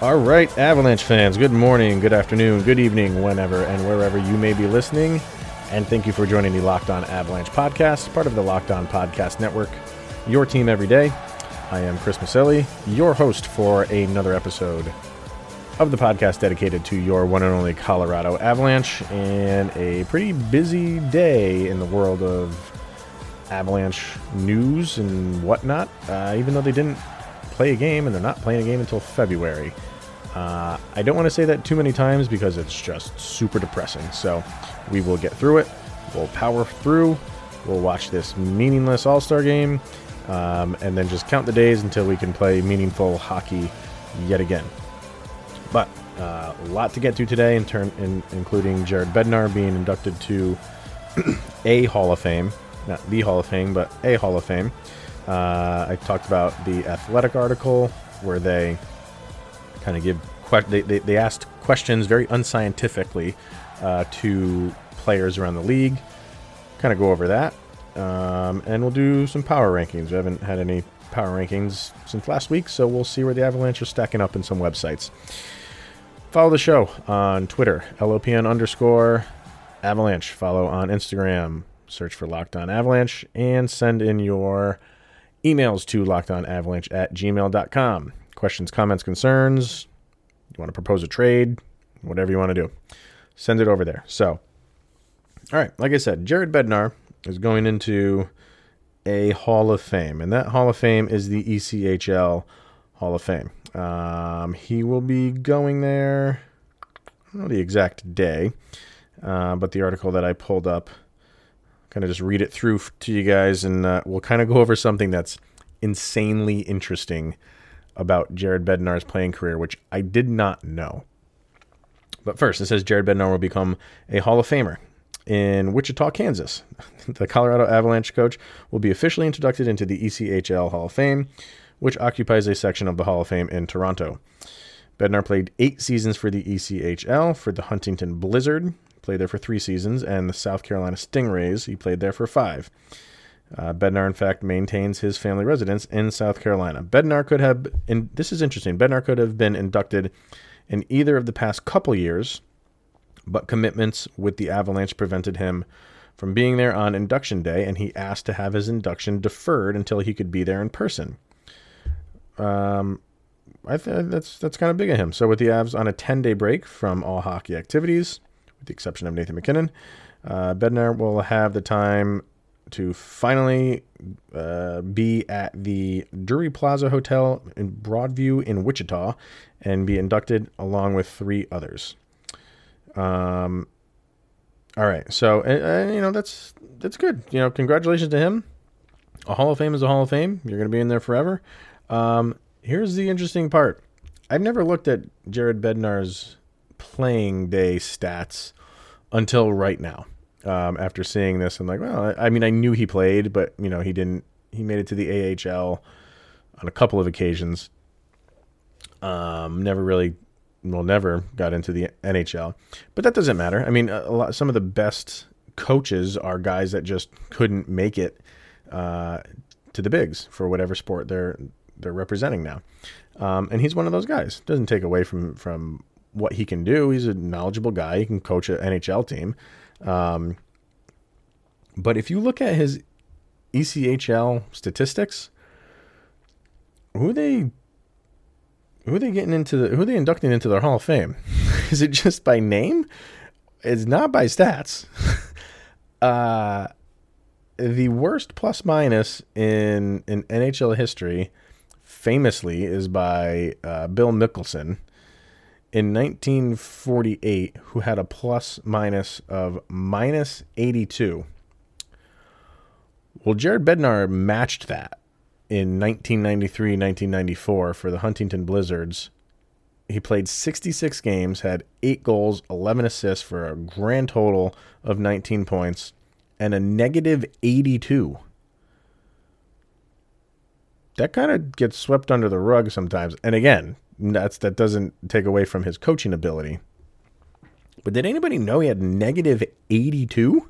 All right, Avalanche fans, good morning, good afternoon, good evening, whenever and wherever you may be listening. And thank you for joining the Locked On Avalanche podcast, part of the Locked On Podcast Network, your team every day. I am Chris Maselli, your host for another episode of the podcast dedicated to your one and only Colorado Avalanche, and a pretty busy day in the world of Avalanche news and whatnot, even though they didn't play a game, and they're not playing a game until February. I don't want to say that too many times because it's just super depressing. So we will get through it. We'll power through. We'll watch this meaningless All-Star game and then just count the days until we can play meaningful hockey yet again. But a lot to get to today, including Jared Bednar being inducted to a Hall of Fame. Not the Hall of Fame, but a Hall of Fame. I talked about the Athletic article where they kind of give they asked questions very unscientifically to players around the league. Kind of go over that, and we'll do some power rankings. We haven't had any power rankings since last week, so we'll see where the Avalanche are stacking up in some websites. Follow the show on Twitter, LOPN_Avalanche. Follow on Instagram, search for Locked On Avalanche, and send in your emails to lockedonavalanche@gmail.com. Questions, comments, concerns, you want to propose a trade, whatever you want to do, send it over there. So, all right, like I said, Jared Bednar is going into a Hall of Fame, and that Hall of Fame is the ECHL Hall of Fame. He will be going there, I don't know the exact day, but the article that I pulled up, kind of just read it through to you guys, and we'll kind of go over something that's insanely interesting about Jared Bednar's playing career, which I did not know. But first, it says Jared Bednar will become a Hall of Famer in Wichita, Kansas. The Colorado Avalanche coach will be officially inducted into the ECHL Hall of Fame, which occupies a section of the Hall of Fame in Toronto. Bednar played 8 seasons for the ECHL for the Huntington Blizzard, played there for 3 seasons, and the South Carolina Stingrays, he played there for 5. Bednar, in fact, maintains his family residence in South Carolina. Bednar could have, and this is interesting, Bednar could have been inducted in either of the past couple years, but commitments with the Avalanche prevented him from being there on induction day, and he asked to have his induction deferred until he could be there in person. I think that's kind of big of him. So with the Avs on a 10-day break from all hockey activities, the exception of Nathan MacKinnon, Bednar will have the time to finally be at the Drury Plaza Hotel in Broadview in Wichita and be inducted along with 3 others. All right, so you know, that's good. You know, congratulations to him. A Hall of Fame is a Hall of Fame. You're going to be in there forever. Here's the interesting part. I've never looked at Jared Bednar's playing day stats until right now. After seeing this, I'm like, well, I mean, I knew he played, but you know, he didn't. He made it to the AHL on a couple of occasions. Never got into the NHL, but that doesn't matter. I mean, some of the best coaches are guys that just couldn't make it to the bigs for whatever sport they're representing now, and he's one of those guys. Doesn't take away from what he can do. He's a knowledgeable guy. He can coach an NHL team. But if you look at his ECHL statistics, who are they inducting into their Hall of Fame? Is it just by name? It's not by stats. The worst plus minus in NHL history famously is by Bill Nicholson in 1948, who had a plus minus of minus 82. Well, Jared Bednar matched that in 1993, 1994 for the Huntington Blizzards He played 66 games, had 8 goals, 11 assists for a grand total of 19 points and a negative 82. That kind of gets swept under the rug sometimes. And again, that doesn't take away from his coaching ability. But did anybody know he had negative 82?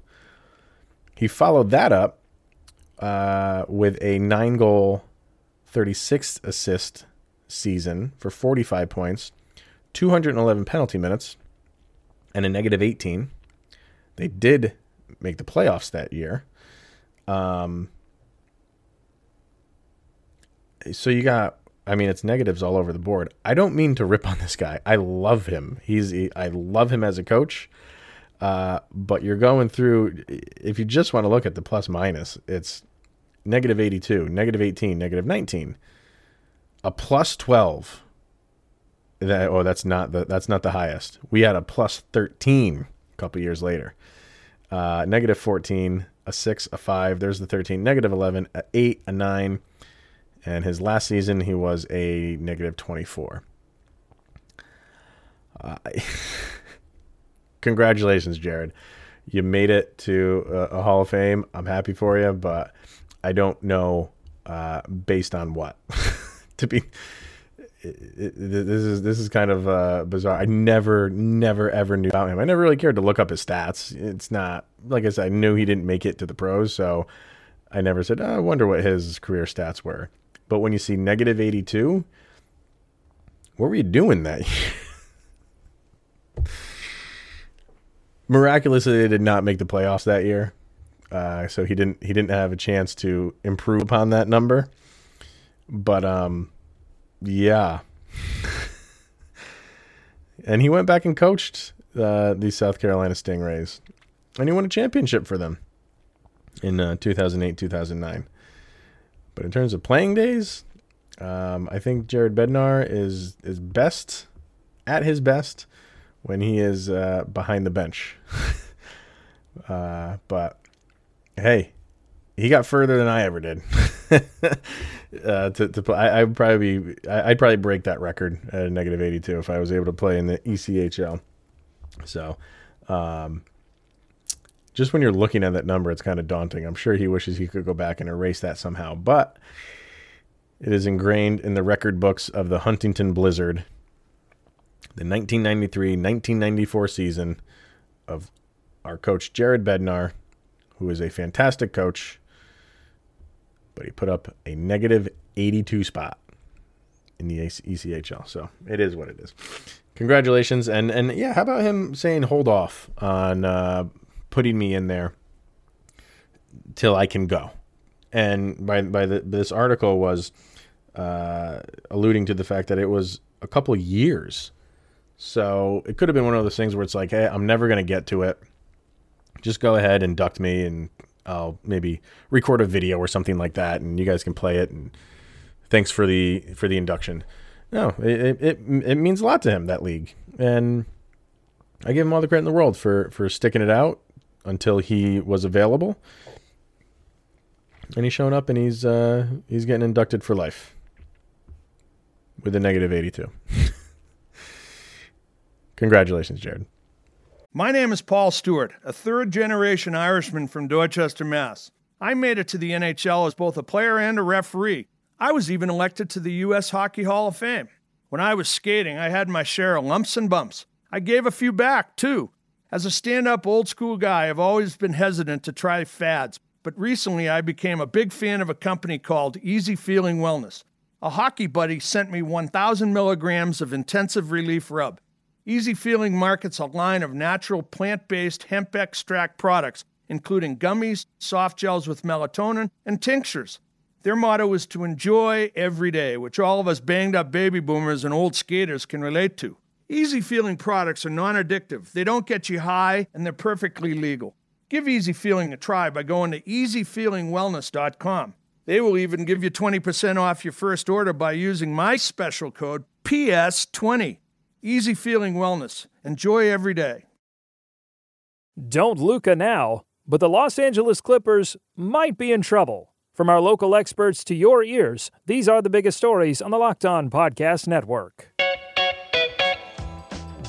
He followed that up with a 9-goal, 36-assist season for 45 points, 211 penalty minutes, and a negative 18. They did make the playoffs that year. So you got, I mean, it's negatives all over the board. I don't mean to rip on this guy. I love him. I love him as a coach. But you're going through, if you just want to look at the plus minus, it's negative 82, negative 18, negative 19. A plus 12. That's not the highest. We had a plus 13 a couple years later. Negative 14, a 6, a 5. There's the 13. Negative 11, a 8, a 9. And his last season, he was a negative 24. Congratulations, Jared. You made it to a Hall of Fame. I'm happy for you, but I don't know based on what. This is kind of bizarre. I never ever knew about him. I never really cared to look up his stats. It's not, like I said, I knew he didn't make it to the pros, so I never said, oh, I wonder what his career stats were. But when you see negative 82, what were you doing that year? Miraculously, they did not make the playoffs that year. So he didn't have a chance to improve upon that number. But, yeah. And he went back and coached the South Carolina Stingrays. And he won a championship for them in 2008, 2009. But in terms of playing days, I think Jared Bednar is best at his best when he is behind the bench. But, hey, he got further than I ever did. To play, I'd probably break that record at a negative 82 if I was able to play in the ECHL. So, just when you're looking at that number, it's kind of daunting. I'm sure he wishes he could go back and erase that somehow, but it is ingrained in the record books of the Huntington Blizzard. The 1993-1994 season of our coach Jared Bednar, who is a fantastic coach, but he put up a negative 82 spot in the ECHL. So it is what it is. Congratulations. And yeah, how about him saying hold off on putting me in there till I can go? And this article was alluding to the fact that it was a couple years. So it could have been one of those things where it's like, hey, I'm never going to get to it. Just go ahead and induct me and I'll maybe record a video or something like that and you guys can play it. And thanks for the induction. No, it means a lot to him, that league. And I give him all the credit in the world for sticking it out until he was available, and he's shown up, and he's getting inducted for life with a negative 82. Congratulations, Jared. My name is Paul Stewart, a third-generation Irishman from Dorchester, Mass. I made it to the NHL as both a player and a referee. I was even elected to the U.S. Hockey Hall of Fame. When I was skating, I had my share of lumps and bumps. I gave a few back, too. As a stand-up old-school guy, I've always been hesitant to try fads, but recently I became a big fan of a company called Easy Feeling Wellness. A hockey buddy sent me 1,000 milligrams of intensive relief rub. Easy Feeling markets a line of natural plant-based hemp extract products, including gummies, soft gels with melatonin, and tinctures. Their motto is to enjoy every day, which all of us banged-up baby boomers and old skaters can relate to. Easy Feeling products are non-addictive. They don't get you high, and they're perfectly legal. Give Easy Feeling a try by going to easyfeelingwellness.com. They will even give you 20% off your first order by using my special code PS20. Easy Feeling Wellness. Enjoy every day. Don't Luka now, but the Los Angeles Clippers might be in trouble. From our local experts to your ears, these are the biggest stories on the Locked On Podcast Network.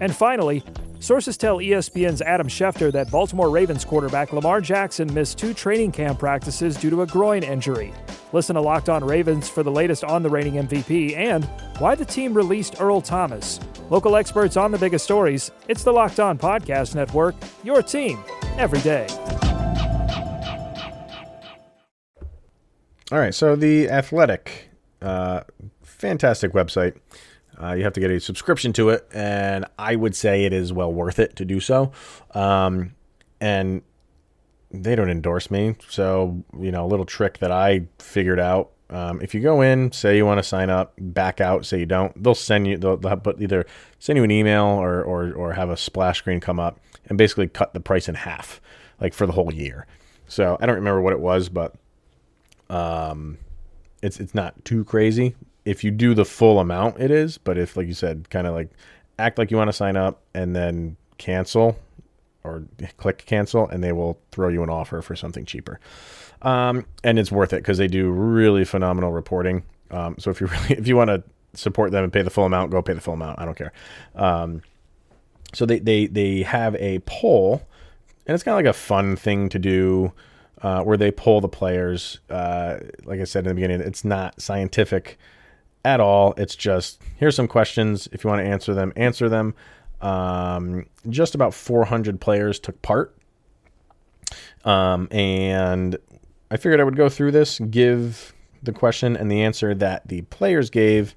And finally, sources tell ESPN's Adam Schefter that Baltimore Ravens quarterback Lamar Jackson missed 2 training camp practices due to a groin injury. Listen to Locked On Ravens for the latest on the reigning MVP and why the team released Earl Thomas. Local experts on the biggest stories. It's the Locked On Podcast Network, your team every day. All right, so The Athletic, fantastic website. You have to get a subscription to it, and I would say it is well worth it to do so. And they don't endorse me, so a little trick that I figured out. If you go in, say you want to sign up, back out, say you don't, they'll send you. They'll but either send you an email or have a splash screen come up and basically cut the price in half, like for the whole year. So I don't remember what it was, but. It's not too crazy. If you do the full amount, it is. But if, like you said, kind of like act like you want to sign up and then cancel or click cancel, and they will throw you an offer for something cheaper. And it's worth it because they do really phenomenal reporting. So if you want to support them and pay the full amount, go pay the full amount. I don't care. So they have a poll, and it's kind of like a fun thing to do. Where they poll the players. Like I said in the beginning, it's not scientific at all. It's just, here's some questions. If you want to answer them, answer them. Just about 400 players took part. And I figured I would go through this, give the question and the answer that the players gave,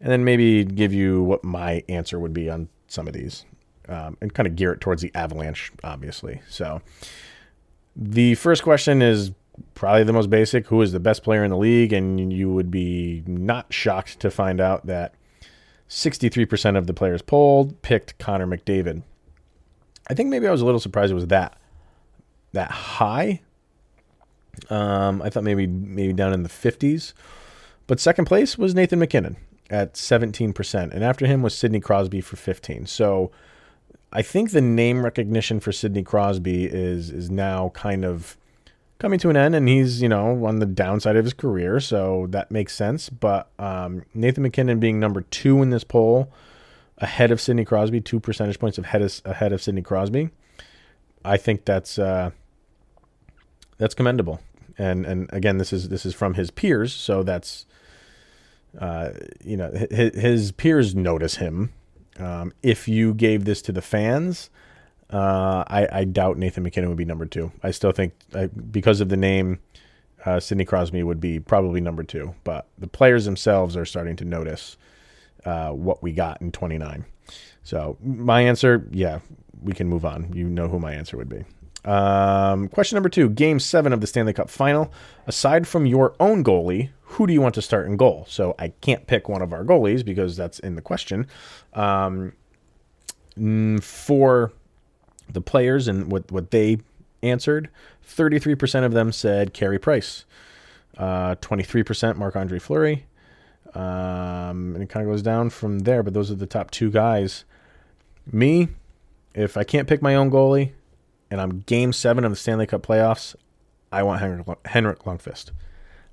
and then maybe give you what my answer would be on some of these, and kind of gear it towards the Avalanche, obviously. So, the first question is probably the most basic. Who is the best player in the league? And you would be not shocked to find out that 63% of the players polled picked Connor McDavid. I think maybe I was a little surprised it was that high. I thought maybe down in the 50s. But second place was Nathan MacKinnon at 17%. And after him was Sidney Crosby for 15%. So I think the name recognition for Sidney Crosby is now kind of coming to an end, and he's, on the downside of his career, so that makes sense. But Nathan MacKinnon being number 2 in this poll, ahead of Sidney Crosby, 2 percentage points ahead of Sidney Crosby, I think that's commendable. And again, this is from his peers, so that's his peers notice him. If you gave this to the fans, I doubt Nathan MacKinnon would be number 2. I still think because of the name, Sidney Crosby would be probably number 2. But the players themselves are starting to notice what we got in 29. So my answer, yeah, we can move on. You know who my answer would be. Question number 2, Game 7 of the Stanley Cup Final. Aside from your own goalie, who do you want to start in goal? So I can't pick one of our goalies because that's in the question. For the players and what they answered, 33% of them said Carey Price, 23% Marc-Andre Fleury. And it kind of goes down from there, but those are the top 2 guys. Me, if I can't pick my own goalie and I'm Game 7 of the Stanley Cup playoffs, I want Henrik Lundqvist.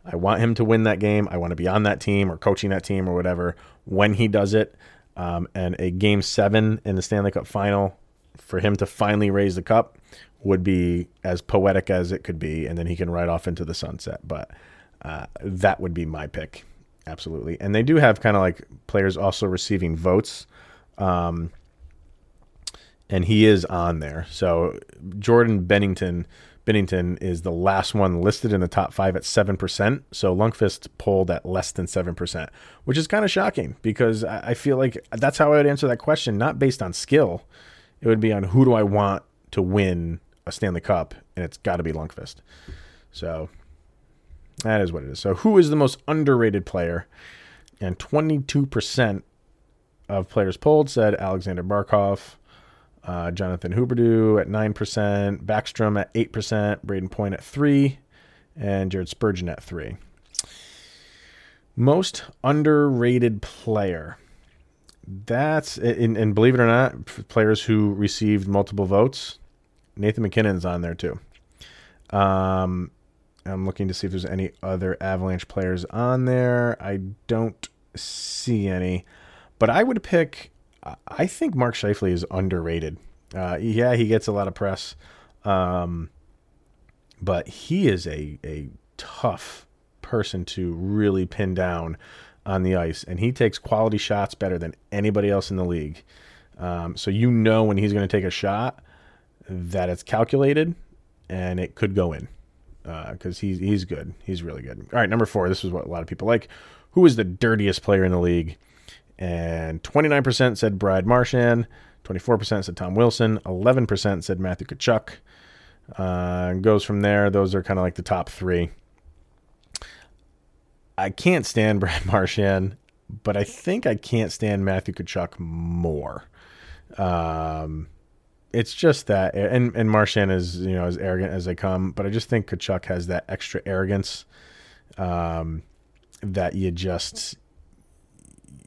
I want him to win that game. I want to be on that team or coaching that team or whatever when he does it. And a Game 7 in the Stanley Cup Final for him to finally raise the cup would be as poetic as it could be, and then he can ride off into the sunset. But that would be my pick, absolutely. And they do have kind of like players also receiving votes, and he is on there. So Jordan Binnington is the last one listed in the top 5 at 7%. So Lundqvist polled at less than 7%, which is kind of shocking because I feel like that's how I would answer that question, not based on skill. It would be on who do I want to win a Stanley Cup, and it's got to be Lundqvist. So that is what it is. So who is the most underrated player? And 22% of players polled said Alexander Barkov. Jonathan Huberdeau at 9%, Backstrom at 8%, Braden Point at 3%, and Jared Spurgeon at 3%. Most underrated player. That's, and believe it or not, players who received multiple votes, Nathan MacKinnon's on there too. I'm looking to see if there's any other Avalanche players on there. I don't see any, but I would pick, I think Mark Scheifele is underrated. Yeah, he gets a lot of press, but he is a tough person to really pin down on the ice, and he takes quality shots better than anybody else in the league. So you know when he's going to take a shot that it's calculated and it could go in, because he's good. He's really good. All right, number 4. This is what a lot of people like. Who is the dirtiest player in the league? And 29% said Brad Marchand, 24% said Tom Wilson, 11% said Matthew Tkachuk. Goes from there. Those are kind of like the top 3. I can't stand Brad Marchand, but I think I can't stand Matthew Tkachuk more. It's just that, and Marchand is, you know, as arrogant as they come, but I just think Tkachuk has that extra arrogance that you just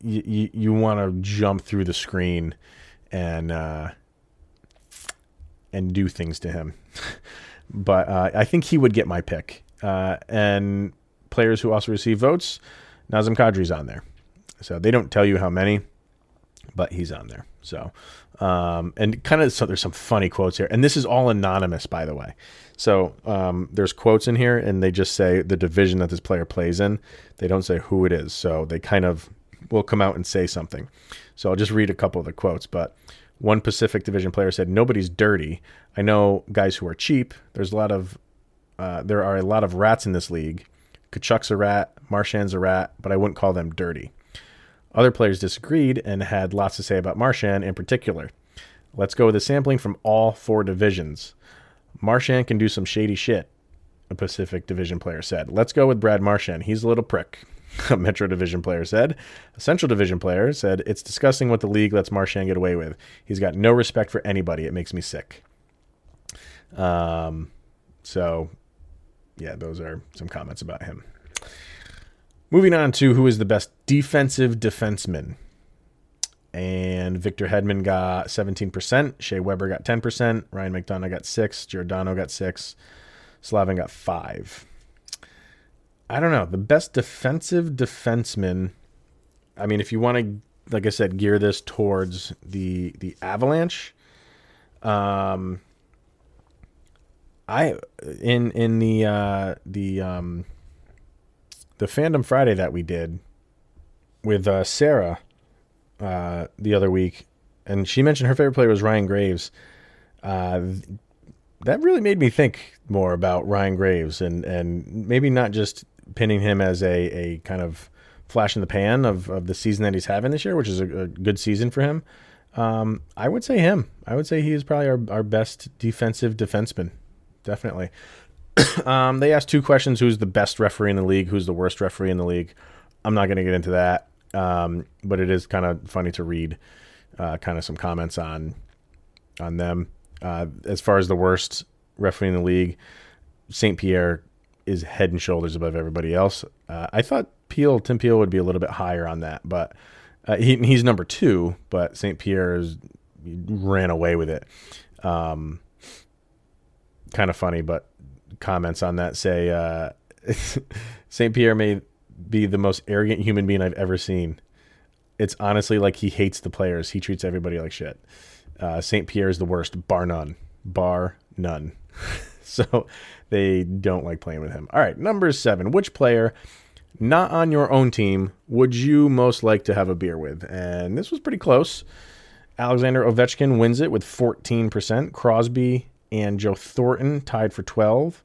you want to jump through the screen and do things to him. But I think he would get my pick. And players who also receive votes, Nazem Kadri's on there. So they don't tell you how many, but he's on there. So, and kind of, so there's some funny quotes here, and this is all anonymous, by the way. So, there's quotes in here and they just say the division that this player plays in. They don't say who it is. So they kind of will come out and say something. So I'll just read a couple of the quotes, but one Pacific Division player said, "Nobody's dirty. I know guys who are cheap. There are a lot of rats in this league. Tkachuk's a rat, Marchand's a rat, but I wouldn't call them dirty." Other players disagreed and had lots to say about Marchand in particular. "Let's go with a sampling from all 4 divisions. Marchand can do some shady shit," a Pacific Division player said. "Let's go with Brad Marchand. He's a little prick," a Metro Division player said. A Central Division player said, "It's disgusting what the league lets Marchand get away with. He's got no respect for anybody. It makes me sick." So, yeah, those are some comments about him. Moving on to who is the best defensive defenseman. And Victor Hedman got 17%. Shea Weber got 10%. Ryan McDonough got 6%. Giordano got 6%. Slavin got 5%. I don't know. The best defensive defenseman. I mean, if you want to, like I said, gear this towards the Avalanche. In the Fandom Friday that we did with Sarah the other week, and she mentioned her favorite player was Ryan Graves. That really made me think more about Ryan Graves, and maybe not just pinning him as a kind of flash in the pan of the season that he's having this year, which is a good season for him. I would say him. I would say he is probably our best defensive defenseman. Definitely. They asked 2 questions. Who's the best referee in the league? Who's the worst referee in the league? I'm not going to get into that, but it is kind of funny to read kind of some comments on them. As far as the worst referee in the league, St. Pierre is head and shoulders above everybody else. I thought Tim Peel would be a little bit higher on that, but he's number 2, but St. Pierre ran away with it. Kind of funny, but comments on that say St. Pierre may be the most arrogant human being I've ever seen. It's honestly like he hates the players. He treats everybody like shit. St. Pierre is the worst, bar none. Bar none. So they don't like playing with him. All right, number 7. Which player not on your own team would you most like to have a beer with? And this was pretty close. Alexander Ovechkin wins it with 14%. Crosby and Joe Thornton tied for 12%.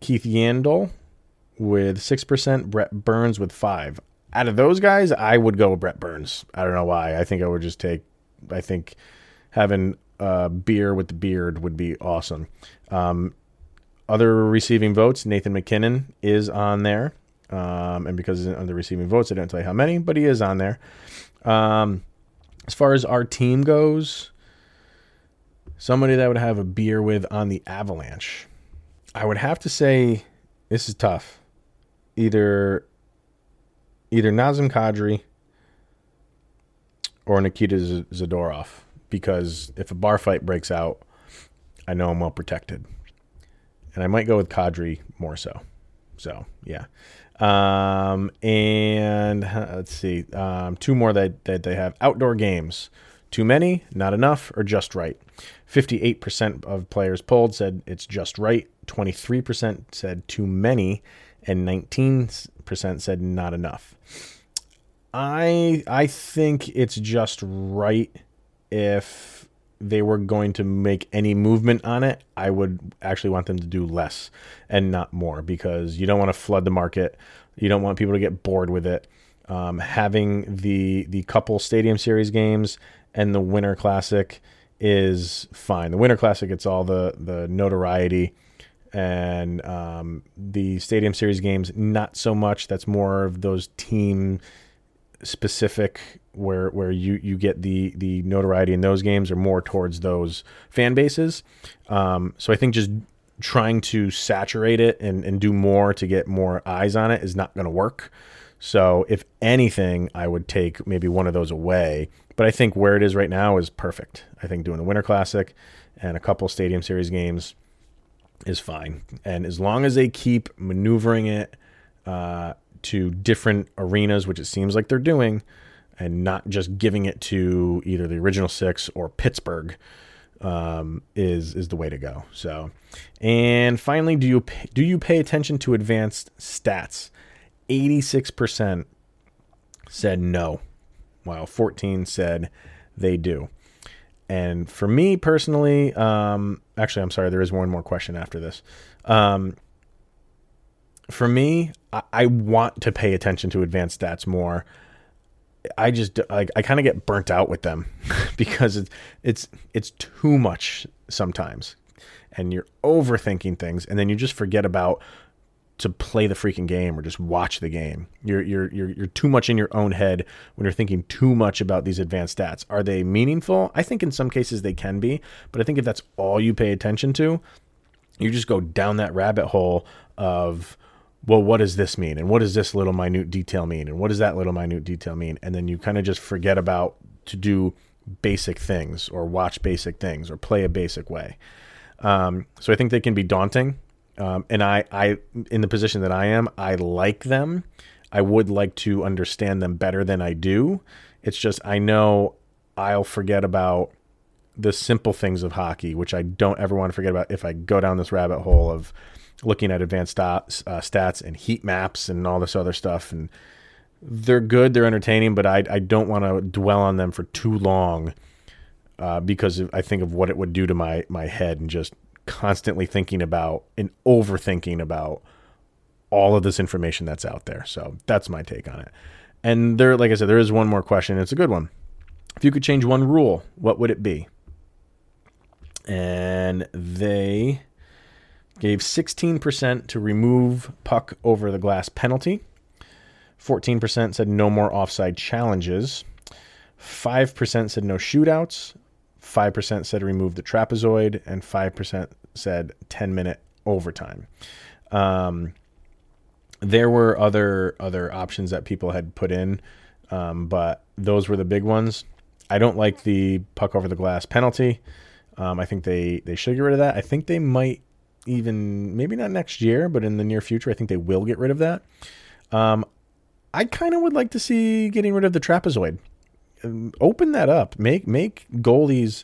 Keith Yandel with 6%. Brett Burns with 5%. Out of those guys, I would go with Brett Burns. I don't know why. I think I would just take... I think having a beer with the beard would be awesome. Other receiving votes, Nathan MacKinnon is on there. And because he's under receiving votes, I don't tell you how many, but he is on there. As far as our team goes... Somebody that I would have a beer with on the Avalanche. I would have to say, this is tough. Either Nazem Kadri or Nikita Zadorov, because if a bar fight breaks out, I know I'm well protected. And I might go with Kadri more so. So, yeah. And let's see. Two more that they have. Outdoor games. Too many, not enough, or just right. 58% of players polled said it's just right. 23% said too many. And 19% said not enough. I think it's just right. If they were going to make any movement on it, I would actually want them to do less and not more, because you don't want to flood the market. You don't want people to get bored with it. Having the couple Stadium Series games and the Winter Classic is fine. The Winter Classic, it's all the notoriety. And the Stadium Series games, not so much. That's more of those team-specific where you get the notoriety in those games, or more towards those fan bases. So I think just trying to saturate it and do more to get more eyes on it is not going to work. So if anything, I would take maybe one of those away. But I think where it is right now is perfect. I think doing a Winter Classic and a couple Stadium Series games is fine. And as long as they keep maneuvering it to different arenas, which it seems like they're doing, and not just giving it to either the Original Six or Pittsburgh, is the way to go. So, and finally, do you pay attention to advanced stats? 86% said no, while 14% said they do. And for me personally, actually, I'm sorry, there is one more question after this. For me, I want to pay attention to advanced stats more. I just I kind of get burnt out with them because it's too much sometimes, and you're overthinking things, and then you just forget about to play the freaking game or just watch the game. You're too much in your own head when you're thinking too much about these advanced stats. Are they meaningful? I think in some cases they can be, but I think if that's all you pay attention to, you just go down that rabbit hole of, well, what does this mean? And what does this little minute detail mean? And what does that little minute detail mean? And then you kind of just forget about to do basic things or watch basic things or play a basic way. So I think they can be daunting. And I, in the position that I am, I like them. I would like to understand them better than I do. It's just, I know I'll forget about the simple things of hockey, which I don't ever want to forget about if I go down this rabbit hole of looking at advanced stats and heat maps and all this other stuff. And they're good, they're entertaining, but I don't want to dwell on them for too long because I think of what it would do to my head and just constantly thinking about and overthinking about all of this information that's out there. So that's my take on it. And there, like I said, there is one more question. It's a good one. If you could change one rule, what would it be? And they gave 16% to remove puck over the glass penalty. 14% said no more offside challenges. 5% said no shootouts. 5% said remove the trapezoid. And 5% said 10-minute overtime. There were other options that people had put in, but those were the big ones. I don't like the puck over the glass penalty. I think they should get rid of that. I think they might, even maybe not next year, but in the near future, I think they will get rid of that. I kind of would like to see getting rid of the trapezoid. Open that up. Make goalies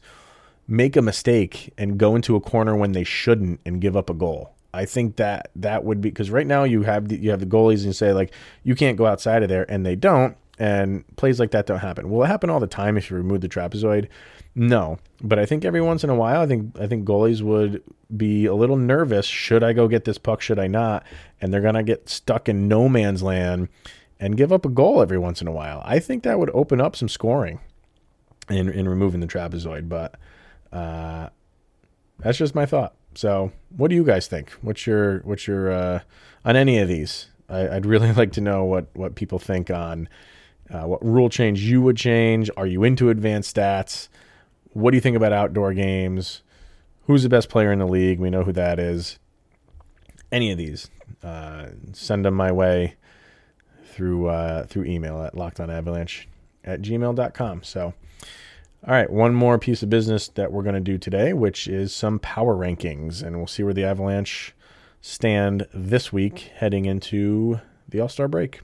make a mistake and go into a corner when they shouldn't and give up a goal. I think that would be, because right now you have the goalies and you say, like, you can't go outside of there, and they don't, and plays like that don't happen. Will it happen all the time if you remove the trapezoid? No, but I think every once in a while, I think goalies would be a little nervous. Should I go get this puck? Should I not? And they're going to get stuck in no man's land and give up a goal every once in a while. I think that would open up some scoring in removing the trapezoid, but that's just my thought. So what do you guys think? What's your on any of these? I'd really like to know what people think on what rule change you would change. Are you into advanced stats? what do you think about outdoor games? Who's the best player in the league? We know who that is. Any of these, send them my way through email at lockedonavalanche@gmail.com. So, all right, one more piece of business that we're going to do today, which is some power rankings, and we'll see where the Avalanche stand this week heading into the All-Star break.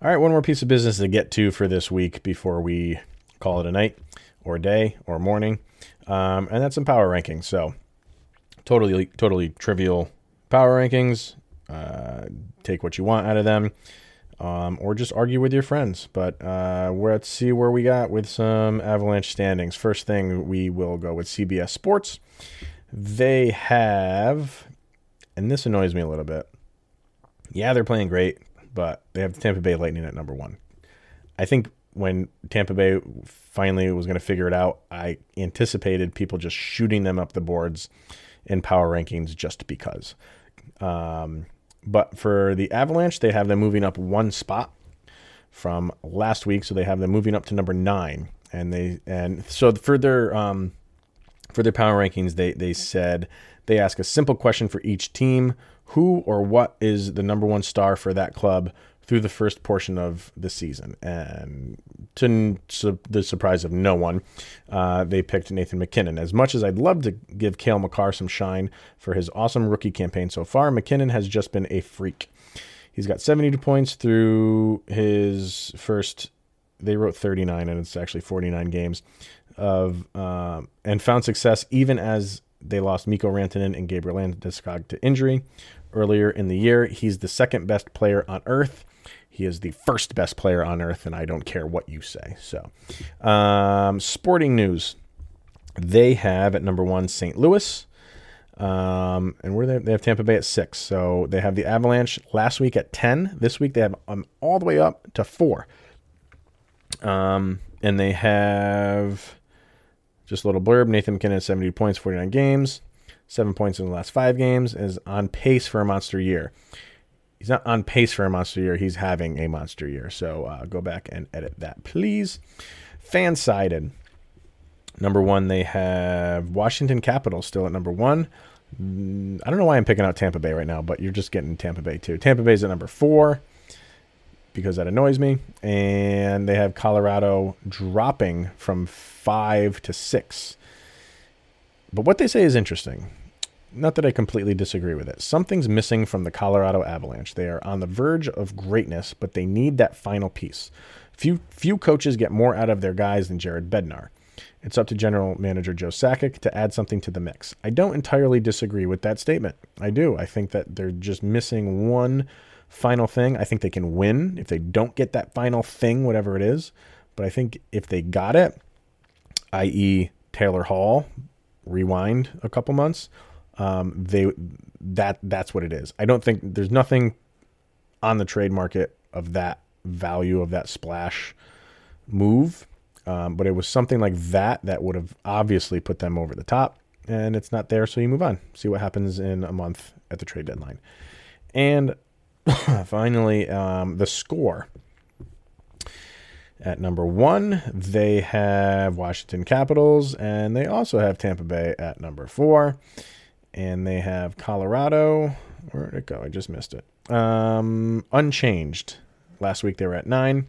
All right, one more piece of business to get to for this week before we call it a night or day or morning, and that's some power rankings. So totally trivial power rankings. Take what you want out of them, or just argue with your friends. But let's see where we got with some Avalanche standings. First thing, we will go with CBS Sports. They have, and this annoys me a little bit, yeah, they're playing great, but they have the Tampa Bay Lightning at number one. I think when Tampa Bay finally was going to figure it out, I anticipated people just shooting them up the boards in power rankings just because. But for the Avalanche, they have them moving up one spot from last week, so they have them moving up to number 9. And so for their power rankings, they said they ask a simple question for each team: who or what is the number one star for that club through the first portion of the season? And to the surprise of no one, they picked Nathan MacKinnon. As much as I'd love to give Cale Makar some shine for his awesome rookie campaign so far, MacKinnon has just been a freak. He's got 72 points through his first, they wrote 39, and it's actually 49 games, and found success even as they lost Mikko Rantanen and Gabriel Landeskog to injury earlier in the year. He's the second best player on earth. He is the first best player on earth, and I don't care what you say. So, Sporting News, they have at number 1 St. Louis, and where they have Tampa Bay at 6. So they have the Avalanche last week at 10. This week they have all the way up to 4. And they have, just a little blurb, Nathan MacKinnon has 70 points, 49 games, 7 points in the last 5 games, is on pace for a monster year. He's not on pace for a monster year. He's having a monster year. So go back and edit that, please. Fansided. Number 1, they have Washington Capitals still at number 1. I don't know why I'm picking out Tampa Bay right now, but you're just getting Tampa Bay too. Tampa Bay's at number 4 because that annoys me. And they have Colorado dropping from 5 to 6. But what they say is interesting. Not that I completely disagree with it. Something's missing from the Colorado Avalanche. They are on the verge of greatness, but they need that final piece. Few coaches get more out of their guys than Jared Bednar. It's up to general manager Joe Sakic to add something to the mix. I don't entirely disagree with that statement. I do. I think that they're just missing one final thing. I think they can win if they don't get that final thing, whatever it is. But I think if they got it, i.e. Taylor Hall, rewind a couple months, that's what it is. I don't think there's nothing on the trade market of that value, of that splash move. But it was something like that would have obviously put them over the top, and it's not there. So you move on, see what happens in a month at the trade deadline. And finally, The Score. At number 1, they have Washington Capitals, and they also have Tampa Bay at number 4. And they have Colorado. Where did it go? I just missed it. Unchanged. Last week they were at 9,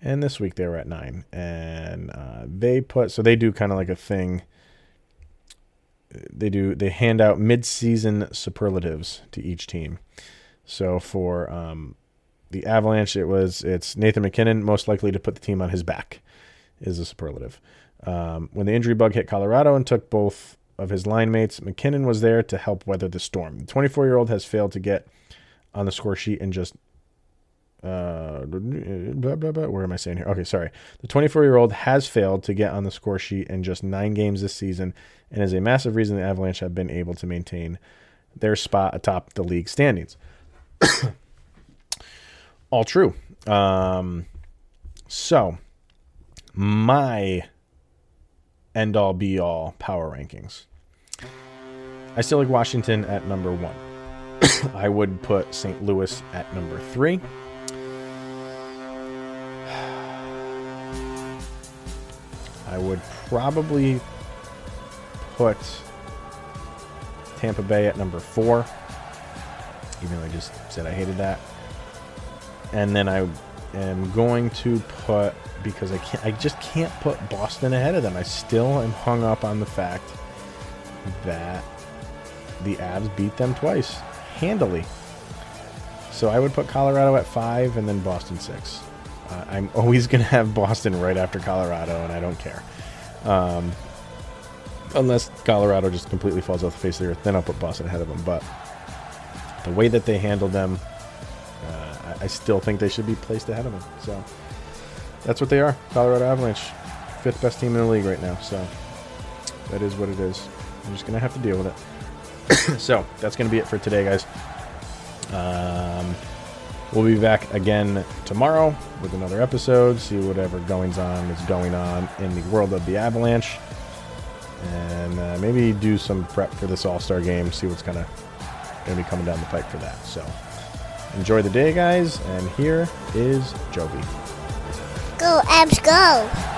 and this week they were at 9. And they do kind of like a thing. They hand out mid-season superlatives to each team. So for the Avalanche, it's Nathan MacKinnon most likely to put the team on his back is a superlative. When the injury bug hit Colorado and took both of his line mates, MacKinnon was there to help weather the storm. The 24-year-old has failed to get on the score sheet and just The 24-year-old has failed to get on the score sheet in just 9 games this season, and is a massive reason the Avalanche have been able to maintain their spot atop the league standings. All true. So my end-all, be-all power rankings. I still like Washington at number 1. I would put St. Louis at number 3. I would probably put Tampa Bay at number 4, even though I just said I hated that. And then I am going to put, because I just can't put Boston ahead of them. I still am hung up on the fact that the Avs beat them twice handily. So I would put Colorado at 5 and then Boston 6. I'm always going to have Boston right after Colorado, and I don't care. Unless Colorado just completely falls off the face of the earth, then I'll put Boston ahead of them. But the way that they handled them, I still think they should be placed ahead of them. So that's what they are. Colorado Avalanche, 5th best team in the league right now. So that is what it is. I'm just going to have to deal with it. So that's going to be it for today, guys. We'll be back again tomorrow with another episode. See whatever is going on in the world of the Avalanche. And maybe do some prep for this All-Star game. See what's going to be coming down the pike for that. So enjoy the day, guys. And here is Joby. Go, Abs, go!